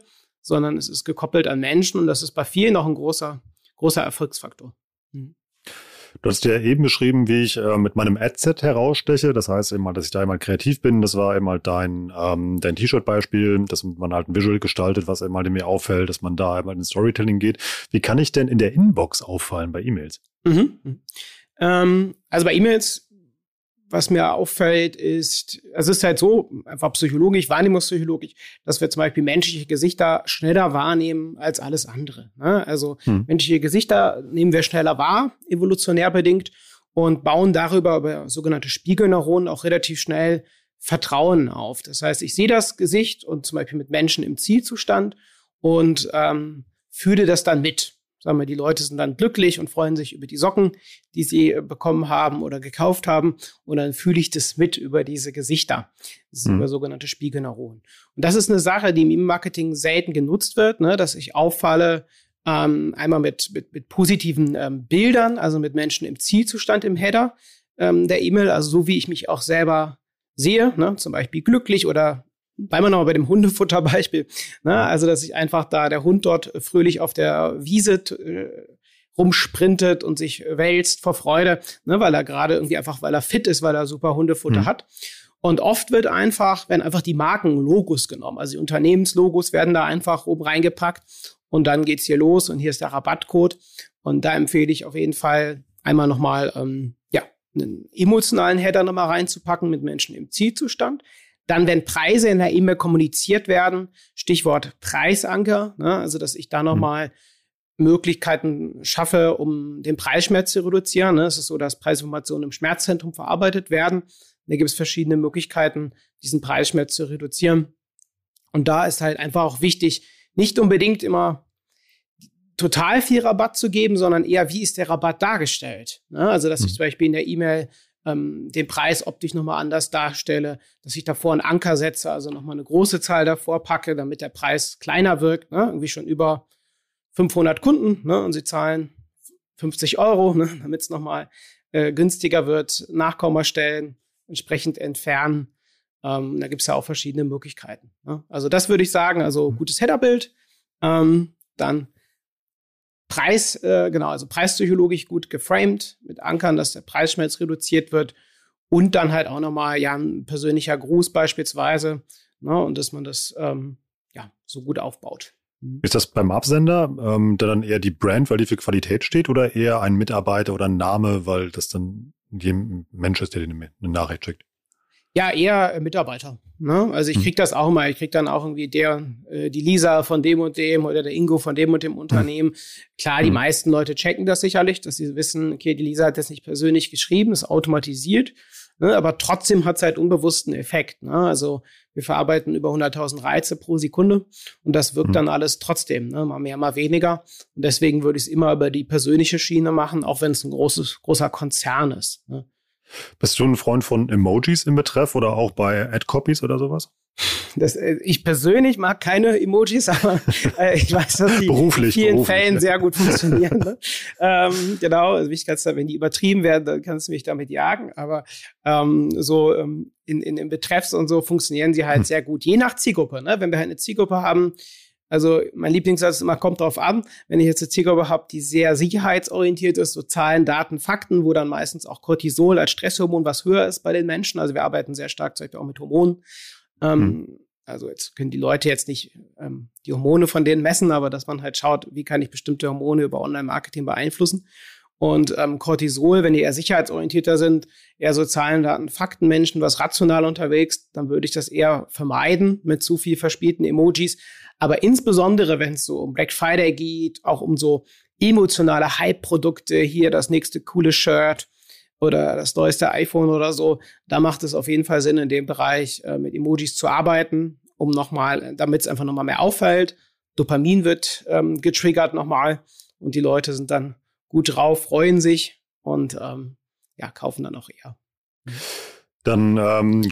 sondern es ist gekoppelt an Menschen und das ist bei vielen noch ein großer Erfolgsfaktor. Du hast ja eben beschrieben, wie ich mit meinem Adset heraussteche. Das heißt eben halt, dass ich da immer kreativ bin. Das war eben halt dein T-Shirt-Beispiel, dass man halt ein Visual gestaltet, was eben halt in mir auffällt, dass man da eben halt in Storytelling geht. Wie kann ich denn in der Inbox auffallen bei E-Mails? Also bei E-Mails, was mir auffällt, ist, also es ist halt so, einfach psychologisch, wahrnehmungspsychologisch, dass wir zum Beispiel menschliche Gesichter schneller wahrnehmen als alles andere. Ne? Also menschliche Gesichter nehmen wir schneller wahr, evolutionär bedingt, und bauen darüber über sogenannte Spiegelneuronen auch relativ schnell Vertrauen auf. Das heißt, ich sehe das Gesicht und zum Beispiel mit Menschen im Zielzustand und fühle das dann mit. Sagen wir, die Leute sind dann glücklich und freuen sich über die Socken, die sie bekommen haben oder gekauft haben. Und dann fühle ich das mit über diese Gesichter. Das sind über sogenannte Spiegelneuronen. Und das ist eine Sache, die im E-Marketing selten genutzt wird, ne? Dass ich auffalle, einmal mit positiven Bildern, also mit Menschen im Zielzustand im Header der E-Mail, also so wie ich mich auch selber sehe, ne? Zum Beispiel glücklich oder bleiben wir nochmal bei dem Hundefutterbeispiel. Ne? Also, dass sich einfach da der Hund dort fröhlich auf der Wiese rumsprintet und sich wälzt vor Freude, ne? Weil er gerade irgendwie einfach, weil er fit ist, weil er super Hundefutter hat. Und oft werden einfach die Markenlogos genommen. Also die Unternehmenslogos werden da einfach oben reingepackt und dann geht's hier los und hier ist der Rabattcode. Und da empfehle ich auf jeden Fall einmal nochmal, einen emotionalen Header nochmal reinzupacken mit Menschen im Zielzustand. Dann, wenn Preise in der E-Mail kommuniziert werden, Stichwort Preisanker, ne, also dass ich da nochmal Möglichkeiten schaffe, um den Preisschmerz zu reduzieren. Ne. Es ist so, dass Preisinformationen im Schmerzzentrum verarbeitet werden. Und da gibt es verschiedene Möglichkeiten, diesen Preisschmerz zu reduzieren. Und da ist halt einfach auch wichtig, nicht unbedingt immer total viel Rabatt zu geben, sondern eher, wie ist der Rabatt dargestellt? Ne. Also, dass ich zum Beispiel in der E-Mail den Preis optisch nochmal anders darstelle, dass ich davor einen Anker setze, also nochmal eine große Zahl davor packe, damit der Preis kleiner wirkt, ne? Irgendwie schon über 500 Kunden, ne? Und sie zahlen 50 €, ne? Damit es nochmal günstiger wird, Nachkommastellen entsprechend entfernen. Da gibt es ja auch verschiedene Möglichkeiten. Ne? Also das würde ich sagen, also gutes Headerbild, dann Preis, also preispsychologisch gut geframed, mit Ankern, dass der Preisschmerz reduziert wird und dann halt auch nochmal ein persönlicher Gruß beispielsweise, ne, und dass man das so gut aufbaut. Ist das beim Absender dann eher die Brand, weil die für Qualität steht, oder eher ein Mitarbeiter oder ein Name, weil das dann jedem Mensch ist, der dir eine Nachricht schickt? Ja, eher Mitarbeiter. Ne? Also ich kriege das auch mal. Ich kriege dann auch irgendwie die Lisa von dem und dem oder der Ingo von dem und dem Unternehmen. Klar, die meisten Leute checken das sicherlich, dass sie wissen, okay, die Lisa hat das nicht persönlich geschrieben, ist automatisiert. Ne? Aber trotzdem hat es halt unbewussten Effekt. Ne? Also wir verarbeiten über 100.000 Reize pro Sekunde und das wirkt dann alles trotzdem. Ne? Mal mehr, mal weniger. Und deswegen würde ich es immer über die persönliche Schiene machen, auch wenn es ein großer Konzern ist. Ne? Bist du ein Freund von Emojis im Betreff oder auch bei Ad-Copies oder sowas? Ich persönlich mag keine Emojis, aber ich weiß, dass die in vielen Fällen sehr gut funktionieren. Ne? Genau, also wichtig ist, wenn die übertrieben werden, dann kannst du mich damit jagen. Aber in Betreffs und so funktionieren sie halt sehr gut, je nach Zielgruppe. Ne? Wenn wir halt eine Zielgruppe haben, also mein Lieblingssatz ist immer, kommt drauf an, wenn ich jetzt eine Zielgruppe habe, die sehr sicherheitsorientiert ist, so Zahlen, Daten, Fakten, wo dann meistens auch Cortisol als Stresshormon was höher ist bei den Menschen. Also wir arbeiten sehr stark zum Beispiel auch mit Hormonen. Also jetzt können die Leute jetzt nicht die Hormone von denen messen, aber dass man halt schaut, wie kann ich bestimmte Hormone über Online-Marketing beeinflussen. Und Cortisol, wenn die eher sicherheitsorientierter sind, eher so Zahlen, Daten, Fakten, Menschen, was rational unterwegs, dann würde ich das eher vermeiden mit zu viel verspielten Emojis. Aber insbesondere, wenn es so um Black Friday geht, auch um so emotionale Hype-Produkte, hier das nächste coole Shirt oder das neueste iPhone oder so, da macht es auf jeden Fall Sinn, in dem Bereich mit Emojis zu arbeiten, um nochmal, damit es einfach nochmal mehr auffällt. Dopamin wird getriggert nochmal und die Leute sind dann gut drauf, freuen sich und kaufen dann auch eher. Dann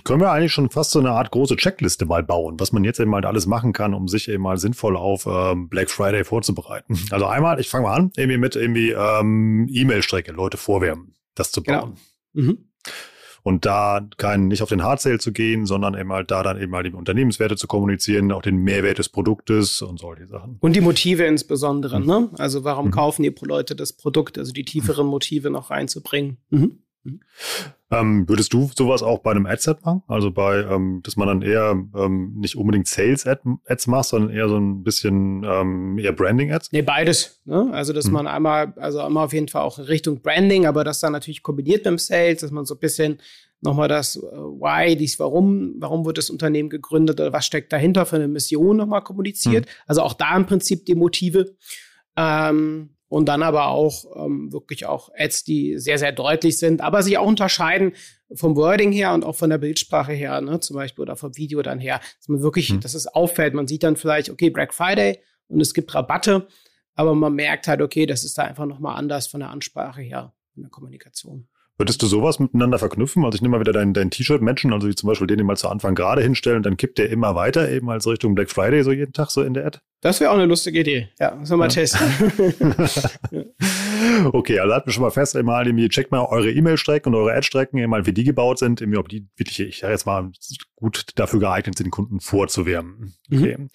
können wir eigentlich schon fast so eine Art große Checkliste mal bauen, was man jetzt eben halt alles machen kann, um sich eben mal sinnvoll auf Black Friday vorzubereiten. Also einmal, ich fange mal an, mit E-Mail-Strecke, Leute vorwärmen, das zu bauen. Genau. Mhm. Und da nicht auf den Hard Sale zu gehen, sondern eben halt da dann eben halt die Unternehmenswerte zu kommunizieren, auch den Mehrwert des Produktes und solche Sachen. Und die Motive insbesondere, ne? Also warum kaufen die Leute das Produkt, also die tieferen Motive noch reinzubringen. Mhm. Würdest du sowas auch bei einem Ad-Set machen? Also dass man dann eher nicht unbedingt Sales-Ads macht, sondern eher so ein bisschen eher Branding-Ads? Nee, beides. Ne? Also dass man einmal auf jeden Fall auch in Richtung Branding, aber das dann natürlich kombiniert mit dem Sales, dass man so ein bisschen nochmal das Why, warum wird das Unternehmen gegründet oder was steckt dahinter für eine Mission nochmal kommuniziert. Mhm. Also auch da im Prinzip die Motive. Und dann aber auch wirklich auch Ads, die sehr, sehr deutlich sind, aber sich auch unterscheiden vom Wording her und auch von der Bildsprache her, ne, zum Beispiel, oder vom Video dann her, dass man wirklich, dass es auffällt. Man sieht dann vielleicht, okay, Black Friday und es gibt Rabatte, aber man merkt halt, okay, das ist da einfach nochmal anders von der Ansprache her, von der Kommunikation. Würdest du sowas miteinander verknüpfen? Also ich nehme mal wieder dein T-Shirt-Menschen, also wie zum Beispiel den mal zu Anfang gerade hinstellen, dann kippt der immer weiter eben als Richtung Black Friday so jeden Tag so in der Ad? Das wäre auch eine lustige Idee. Ja, müssen wir mal testen. Okay, also halten wir schon mal fest, checkt mal eure E-Mail-Strecken und eure Ad-Strecken, wie die gebaut sind, ob die wirklich, ich sage jetzt mal, gut dafür geeignet sind, Kunden vorzuwärmen. Okay.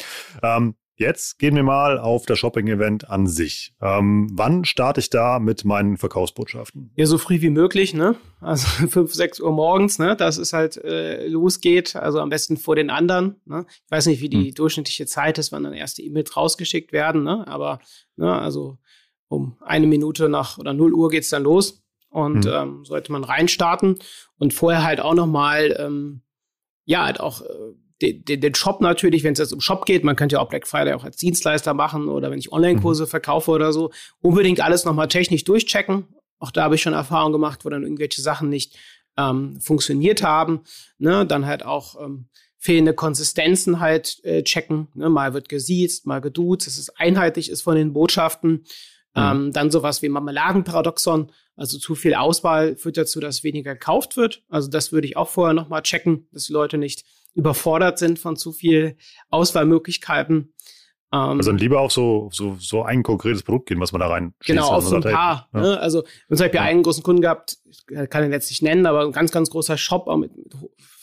Jetzt gehen wir mal auf das Shopping-Event an sich. Wann starte ich da mit meinen Verkaufsbotschaften? Ja, so früh wie möglich, ne? Also 5, 6 Uhr morgens, ne? Dass es halt losgeht, also am besten vor den anderen, ne? Ich weiß nicht, wie die durchschnittliche Zeit ist, wann dann erste E-Mails rausgeschickt werden, ne? Aber ne, also um 1 Minute nach oder 0 Uhr geht's dann los und sollte man reinstarten und vorher halt auch nochmal, den Shop natürlich, wenn es jetzt um Shop geht, man könnte ja auch Black Friday auch als Dienstleister machen oder wenn ich Online-Kurse verkaufe oder so, unbedingt alles nochmal technisch durchchecken. Auch da habe ich schon Erfahrungen gemacht, wo dann irgendwelche Sachen nicht funktioniert haben. Ne? Dann halt auch fehlende Konsistenzen halt checken. Ne? Mal wird gesiezt, mal geduzt, dass es einheitlich ist von den Botschaften. Dann sowas wie Marmeladenparadoxon, also zu viel Auswahl führt dazu, dass weniger gekauft wird. Also das würde ich auch vorher nochmal checken, dass die Leute nicht überfordert sind von zu viel Auswahlmöglichkeiten. Also dann lieber auch so ein konkretes Produkt gehen, was man da rein schießt. Genau, auf so ein paar. Ja. Ne? Also ich habe ja einen großen Kunden gehabt, kann den jetzt nicht nennen, aber ein ganz, ganz großer Shop mit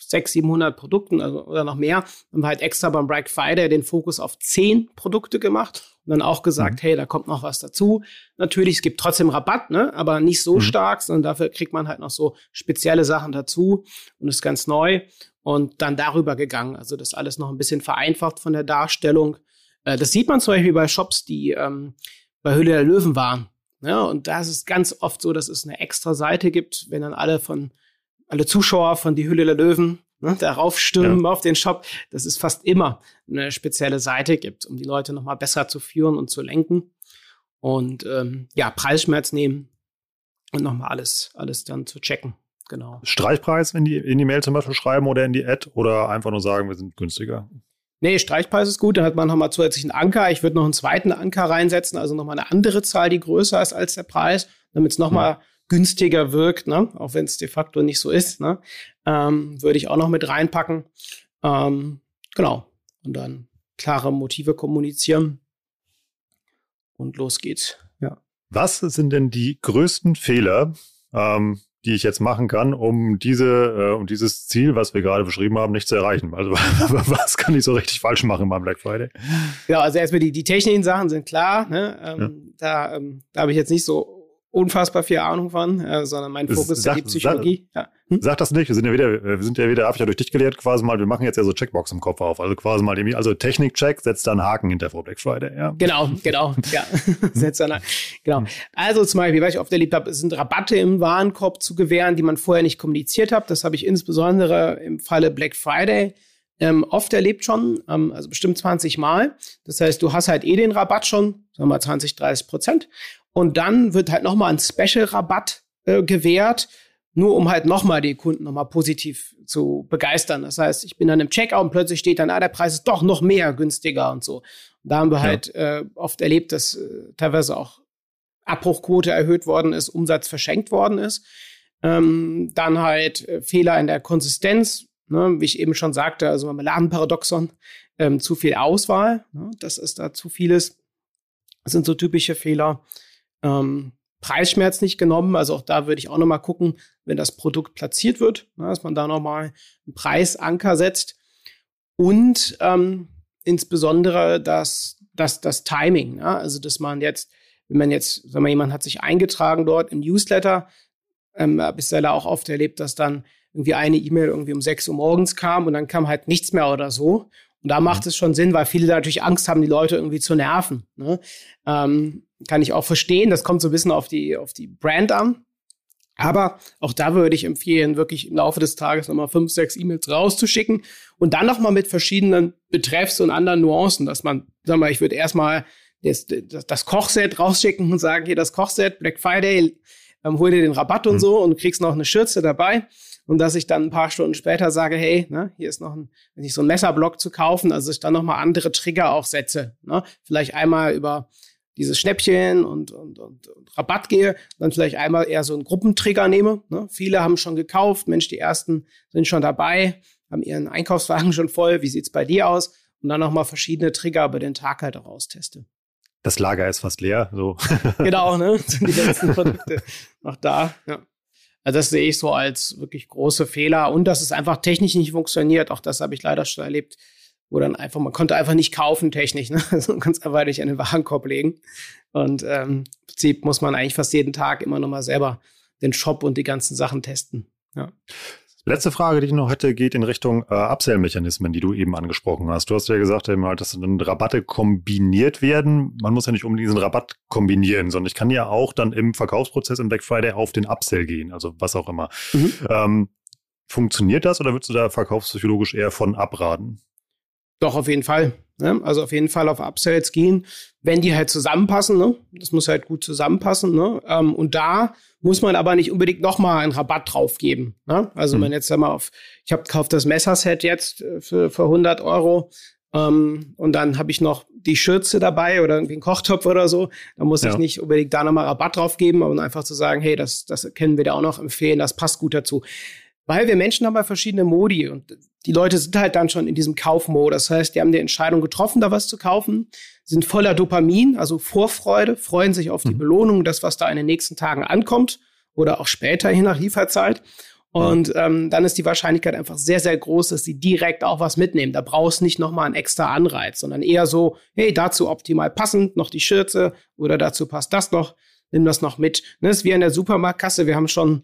600, 700 Produkten oder noch mehr. Haben wir halt extra beim Black Friday den Fokus auf 10 Produkte gemacht und dann auch gesagt, hey, da kommt noch was dazu. Natürlich, es gibt trotzdem Rabatt, ne? Aber nicht so stark, sondern dafür kriegt man halt noch so spezielle Sachen dazu und ist ganz neu. Und dann darüber gegangen. Also das alles noch ein bisschen vereinfacht von der Darstellung. Das sieht man zum Beispiel bei Shops, die bei Höhle der Löwen waren. Ja, und da ist es ganz oft so, dass es eine extra Seite gibt, wenn dann alle Zuschauer von die Höhle der Löwen darauf stürmen auf den Shop, dass es fast immer eine spezielle Seite gibt, um die Leute nochmal besser zu führen und zu lenken. Und Preisschmerz nehmen und nochmal alles dann zu checken. Genau. Streichpreis in die Mail zum Beispiel schreiben oder in die Ad oder einfach nur sagen, wir sind günstiger? Nee, Streichpreis ist gut, dann hat man nochmal zusätzlichen Anker. Ich würde noch einen zweiten Anker reinsetzen, also nochmal eine andere Zahl, die größer ist als der Preis, damit es nochmal günstiger wirkt, ne? Auch wenn es de facto nicht so ist, ne? Würde ich auch noch mit reinpacken. Genau. Und dann klare Motive kommunizieren. Und los geht's. Ja. Was sind denn die größten Fehler, die ich jetzt machen kann, um dieses Ziel, was wir gerade beschrieben haben, nicht zu erreichen? Also was kann ich so richtig falsch machen beim Black Friday? Ja, also erstmal die technischen Sachen sind klar. Ne? Da habe ich jetzt nicht so unfassbar viel Ahnung von, sondern mein Fokus ist die Psychologie. Sag das nicht, wir sind ja wieder, habe ich ja durch dich gelehrt quasi mal, wir machen jetzt ja so Checkbox im Kopf auf, also quasi mal irgendwie, also Technik-Check, setzt da einen Haken hinter vor Black Friday, ja. Genau, ja, setzt da einen Haken, genau. Also zum Beispiel, was ich oft erlebt habe, sind Rabatte im Warenkorb zu gewähren, die man vorher nicht kommuniziert hat, das habe ich insbesondere im Falle Black Friday oft erlebt schon, also bestimmt 20 Mal, das heißt, du hast halt den Rabatt schon, sagen wir mal 20-30%, und dann wird halt nochmal ein Special-Rabatt gewährt, nur um halt nochmal die Kunden nochmal positiv zu begeistern. Das heißt, ich bin dann im Checkout und plötzlich steht dann, der Preis ist doch noch mehr günstiger und so. Und da haben wir halt oft erlebt, dass teilweise auch Abbruchquote erhöht worden ist, Umsatz verschenkt worden ist. Dann halt Fehler in der Konsistenz, ne, wie ich eben schon sagte, also Marmeladenparadoxon, zu viel Auswahl, ne, das ist da zu vieles. Das sind so typische Fehler. Preisschmerz nicht genommen, also auch da würde ich auch nochmal gucken, wenn das Produkt platziert wird, ne, dass man da nochmal einen Preisanker setzt und insbesondere das Timing, ne? Also dass man jetzt, wenn man jetzt, sagen wir, jemand hat sich eingetragen dort im Newsletter, habe ich selber auch oft erlebt, dass dann irgendwie eine E-Mail irgendwie um 6 Uhr morgens kam und dann kam halt nichts mehr oder so und da macht es schon Sinn, weil viele da natürlich Angst haben, die Leute irgendwie zu nerven, ne? Kann ich auch verstehen, das kommt so ein bisschen auf die Brand an. Aber auch da würde ich empfehlen, wirklich im Laufe des Tages nochmal 5-6 E-Mails rauszuschicken und dann nochmal mit verschiedenen Betreffs und anderen Nuancen, dass man, sagen wir mal, ich würde erstmal das Kochset rausschicken und sagen, hier das Kochset, Black Friday, hol dir den Rabatt und so und kriegst noch eine Schürze dabei. Und dass ich dann ein paar Stunden später sage, hey, ne, hier ist noch so ein Messerblock zu kaufen, also ich dann nochmal andere Trigger auch setze. Ne? Vielleicht einmal über dieses Schnäppchen und Rabatt gehe, dann vielleicht einmal eher so einen Gruppentrigger nehme. Ne? Viele haben schon gekauft, Mensch, die ersten sind schon dabei, haben ihren Einkaufswagen schon voll, wie sieht's bei dir aus? Und dann nochmal verschiedene Trigger über den Tag halt auch austeste. Das Lager ist fast leer, so. Genau, ne? Die letzten Produkte noch da, ja. Also das sehe ich so als wirklich große Fehler und dass es einfach technisch nicht funktioniert, auch das habe ich leider schon erlebt, wo dann einfach, man konnte einfach nicht kaufen technisch, ne? Also man kann es einfach nicht in den Warenkorb legen. Und im Prinzip muss man eigentlich fast jeden Tag immer nochmal selber den Shop und die ganzen Sachen testen. Ja. Letzte Frage, die ich noch hätte, geht in Richtung Upsell-Mechanismen, die du eben angesprochen hast. Du hast ja gesagt, dass dann Rabatte kombiniert werden. Man muss ja nicht unbedingt diesen Rabatt kombinieren, sondern ich kann ja auch dann im Verkaufsprozess im Black Friday auf den Upsell gehen, also was auch immer. Funktioniert das oder würdest du da verkaufspsychologisch eher von abraten? Doch, auf jeden Fall. Ne? Also auf jeden Fall auf Upsells gehen, wenn die halt zusammenpassen. Ne? Das muss halt gut zusammenpassen. Ne? Und da muss man aber nicht unbedingt nochmal einen Rabatt drauf geben. Ne? Also wenn jetzt einmal ich kaufe das Messerset jetzt für 100 Euro und dann habe ich noch die Schürze dabei oder irgendwie einen Kochtopf oder so, dann muss ich nicht unbedingt da nochmal Rabatt drauf geben, aber einfach zu sagen, hey, das können wir dir auch noch empfehlen, das passt gut dazu. Weil wir Menschen haben ja verschiedene Modi und die Leute sind halt dann schon in diesem Kaufmodus. Das heißt, die haben die Entscheidung getroffen, da was zu kaufen, sind voller Dopamin, also Vorfreude, freuen sich auf die Belohnung, das, was da in den nächsten Tagen ankommt oder auch später je nach Lieferzeit. Und dann ist die Wahrscheinlichkeit einfach sehr, sehr groß, dass sie direkt auch was mitnehmen. Da brauchst du nicht nochmal einen extra Anreiz, sondern eher so, hey, dazu optimal passend noch die Schürze oder dazu passt das noch, nimm das noch mit. Das ist wie in der Supermarktkasse, wir haben schon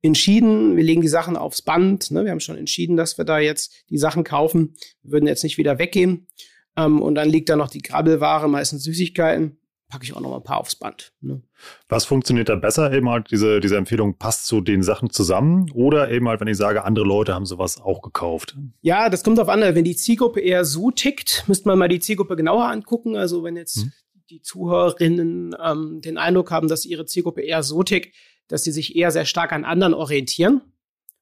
entschieden, wir legen die Sachen aufs Band, ne? Wir haben schon entschieden, dass wir da jetzt die Sachen kaufen, wir würden jetzt nicht wieder weggehen und dann liegt da noch die Krabbelware, meistens Süßigkeiten, packe ich auch noch mal ein paar aufs Band. Ne? Was funktioniert da besser? Eben halt diese Empfehlung, passt zu den Sachen zusammen oder eben halt, wenn ich sage, andere Leute haben sowas auch gekauft? Ja, das kommt auf andere. Wenn die Zielgruppe eher so tickt, müsste man mal die Zielgruppe genauer angucken, also wenn jetzt die Zuhörerinnen den Eindruck haben, dass ihre Zielgruppe eher so tickt, dass sie sich eher sehr stark an anderen orientieren.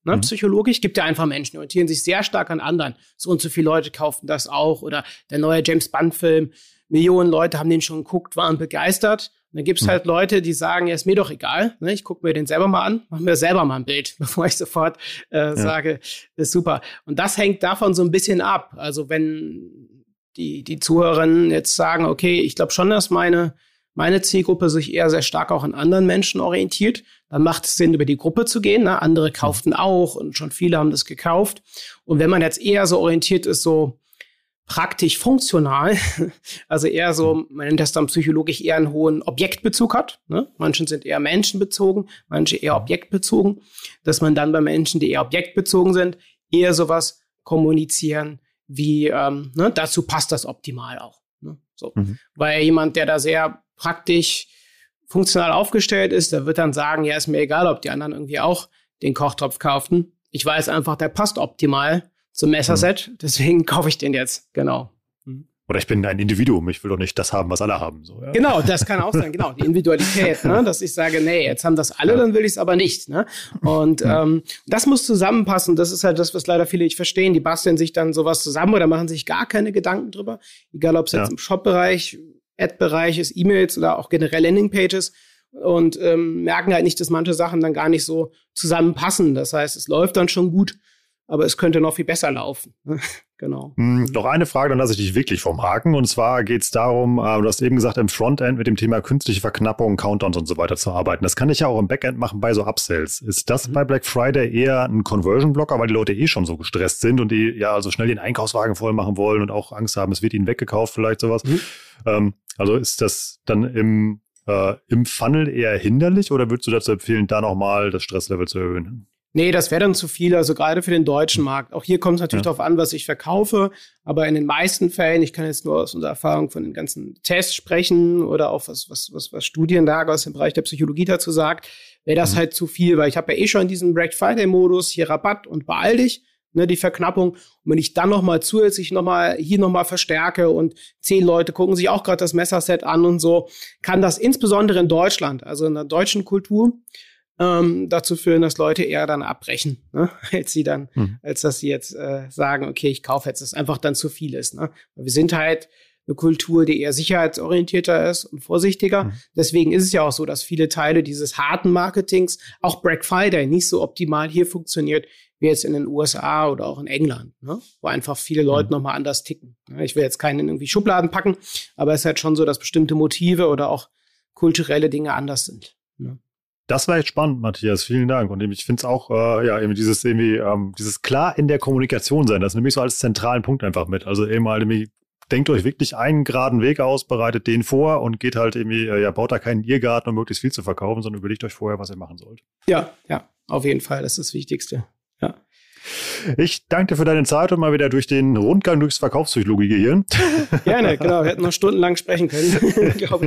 Ne? Psychologisch gibt ja einfach Menschen, die orientieren sich sehr stark an anderen. So und so viele Leute kauften das auch. Oder der neue James-Bond-Film, Millionen Leute haben den schon geguckt, waren begeistert. Und dann gibt es halt Leute, die sagen, ja, ist mir doch egal, ne? Ich gucke mir den selber mal an, mache mir selber mal ein Bild, bevor ich sofort sage, ist super. Und das hängt davon so ein bisschen ab. Also wenn die Zuhörerinnen jetzt sagen, okay, ich glaube schon, dass meine Zielgruppe sich eher sehr stark auch an anderen Menschen orientiert, dann macht es Sinn, über die Gruppe zu gehen. Ne? Andere kauften auch und schon viele haben das gekauft. Und wenn man jetzt eher so orientiert ist, so praktisch funktional, also eher so, man nennt das dann psychologisch, eher einen hohen Objektbezug hat. Ne? Manche sind eher menschenbezogen, manche eher objektbezogen. Dass man dann bei Menschen, die eher objektbezogen sind, eher sowas kommunizieren wie, ne? Dazu passt das optimal auch. Ne? So. Weil jemand, der da sehr praktisch funktional aufgestellt ist, der wird dann sagen, ja, ist mir egal, ob die anderen irgendwie auch den Kochtopf kauften. Ich weiß einfach, der passt optimal zum Messerset, deswegen kaufe ich den jetzt, genau. Oder ich bin ein Individuum, ich will doch nicht das haben, was alle haben. So, ja? Genau, das kann auch sein, genau, die Individualität, ne? Dass ich sage, nee, jetzt haben das alle, dann will ich es aber nicht. Ne? Und das muss zusammenpassen, das ist halt das, was leider viele nicht verstehen, die basteln sich dann sowas zusammen oder machen sich gar keine Gedanken drüber, egal ob es jetzt im Shop-Bereich, Ad-Bereich ist, E-Mails oder auch generell Landingpages, und merken halt nicht, dass manche Sachen dann gar nicht so zusammenpassen. Das heißt, es läuft dann schon gut, aber es könnte noch viel besser laufen. Genau. Noch eine Frage, dann lasse ich dich wirklich vom Haken. Und zwar geht es darum, du hast eben gesagt, im Frontend mit dem Thema künstliche Verknappung, Countdowns und so weiter zu arbeiten. Das kann ich ja auch im Backend machen bei so Upsells. Ist das bei Black Friday eher ein Conversion-Blocker, weil die Leute eh schon so gestresst sind und die ja also schnell den Einkaufswagen voll machen wollen und auch Angst haben, es wird ihnen weggekauft, vielleicht sowas. Also ist das dann im Funnel eher hinderlich oder würdest du dazu empfehlen, da nochmal das Stresslevel zu erhöhen? Nee, das wäre dann zu viel, also gerade für den deutschen Markt. Auch hier kommt es natürlich darauf an, was ich verkaufe, aber in den meisten Fällen, ich kann jetzt nur aus unserer Erfahrung von den ganzen Tests sprechen oder auch was Studienlage aus dem Bereich der Psychologie dazu sagt, wäre das halt zu viel, weil ich habe ja eh schon diesen Black Friday-Modus, hier Rabatt und beeil dich, ne, die Verknappung. Und wenn ich dann nochmal zusätzlich nochmal verstärke und 10 Leute gucken sich auch gerade das Messerset an und so, kann das insbesondere in Deutschland, also in der deutschen Kultur, dazu führen, dass Leute eher dann abbrechen, ne? Als dass sie jetzt sagen, okay, ich kaufe jetzt, das einfach dann zu viel ist. Ne? Wir sind halt eine Kultur, die eher sicherheitsorientierter ist und vorsichtiger. Deswegen ist es ja auch so, dass viele Teile dieses harten Marketings, auch Black Friday, nicht so optimal hier funktioniert, wie jetzt in den USA oder auch in England, ne? Wo einfach viele Leute nochmal anders ticken. Ne? Ich will jetzt keinen in irgendwie Schubladen packen, aber es ist halt schon so, dass bestimmte Motive oder auch kulturelle Dinge anders sind. Ne? Das war echt spannend, Matthias. Vielen Dank. Und ich finde es auch, dieses klar in der Kommunikation sein, das nehme ich so als zentralen Punkt einfach mit. Also eben halt irgendwie, denkt euch wirklich einen geraden Weg aus, bereitet den vor und geht halt irgendwie, baut da keinen Irrgarten, um möglichst viel zu verkaufen, sondern überlegt euch vorher, was ihr machen sollt. Ja, auf jeden Fall. Das ist das Wichtigste. Ja. Ich danke dir für deine Zeit und mal wieder durch den Rundgang durchs Verkaufspsychologie gehirn. Gerne, genau. Wir hätten noch stundenlang sprechen können, glaube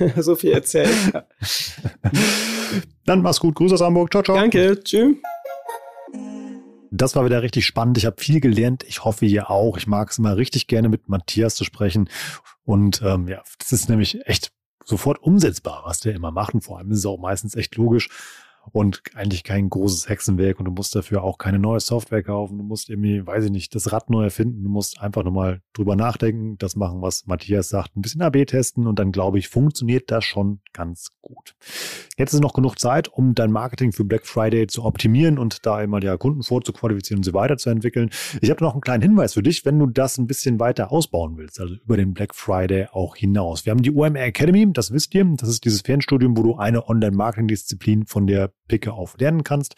ich. So viel erzählt. Ja. Dann mach's gut. Grüße aus Hamburg. Ciao, ciao. Danke. Tschüss. Das war wieder richtig spannend. Ich habe viel gelernt. Ich hoffe, ihr auch. Ich mag es immer richtig gerne, mit Matthias zu sprechen. Und das ist nämlich echt sofort umsetzbar, was der immer macht. Und vor allem ist es auch meistens echt logisch. Und eigentlich kein großes Hexenwerk und du musst dafür auch keine neue Software kaufen. Du musst irgendwie, weiß ich nicht, das Rad neu erfinden. Du musst einfach nochmal drüber nachdenken, das machen, was Matthias sagt, ein bisschen AB testen und dann, glaube ich, funktioniert das schon ganz gut. Jetzt ist noch genug Zeit, um dein Marketing für Black Friday zu optimieren und da einmal die Kunden vorzuqualifizieren und sie weiterzuentwickeln. Ich habe noch einen kleinen Hinweis für dich, wenn du das ein bisschen weiter ausbauen willst, also über den Black Friday auch hinaus. Wir haben die OMR Academy, das wisst ihr, das ist dieses Fernstudium, wo du eine Online-Marketing-Disziplin von der Picke auf lernen kannst.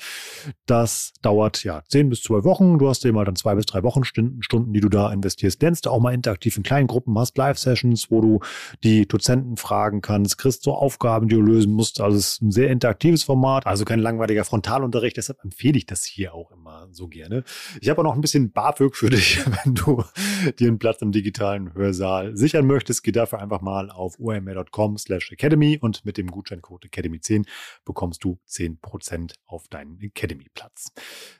Das dauert 10 bis 12 Wochen. Du hast eben halt dann 2 bis 3 Wochenstunden, die du da investierst. Lernst du auch mal interaktiv in kleinen Gruppen, hast Live-Sessions, wo du die Dozenten fragen kannst, kriegst so Aufgaben, die du lösen musst. Also es ist ein sehr interaktives Format, also kein langweiliger Frontalunterricht. Deshalb empfehle ich das hier auch immer so gerne. Ich habe auch noch ein bisschen BAföG für dich, wenn du dir einen Platz im digitalen Hörsaal sichern möchtest. Geh dafür einfach mal auf omr.com/academy und mit dem Gutscheincode Academy10 bekommst du 10% auf deinen Academy-Platz.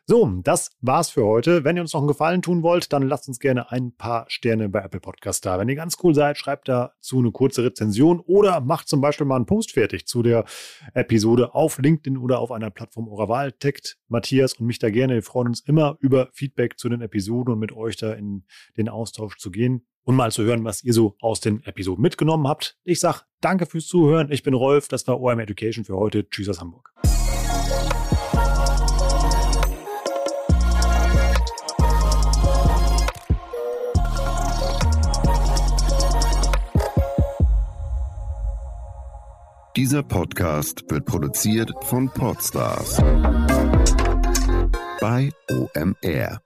So, das war's für heute. Wenn ihr uns noch einen Gefallen tun wollt, dann lasst uns gerne ein paar Sterne bei Apple Podcasts da. Wenn ihr ganz cool seid, schreibt dazu eine kurze Rezension oder macht zum Beispiel mal einen Post fertig zu der Episode auf LinkedIn oder auf einer Plattform eurer Wahl. Taggt Matthias und mich da gerne. Wir freuen uns immer über Feedback zu den Episoden und mit euch da in den Austausch zu gehen. und mal zu hören, was ihr so aus den Episoden mitgenommen habt. Ich sage danke fürs Zuhören. Ich bin Rolf, das war OMR Education für heute. Tschüss aus Hamburg. Dieser Podcast wird produziert von Podstars bei OMR.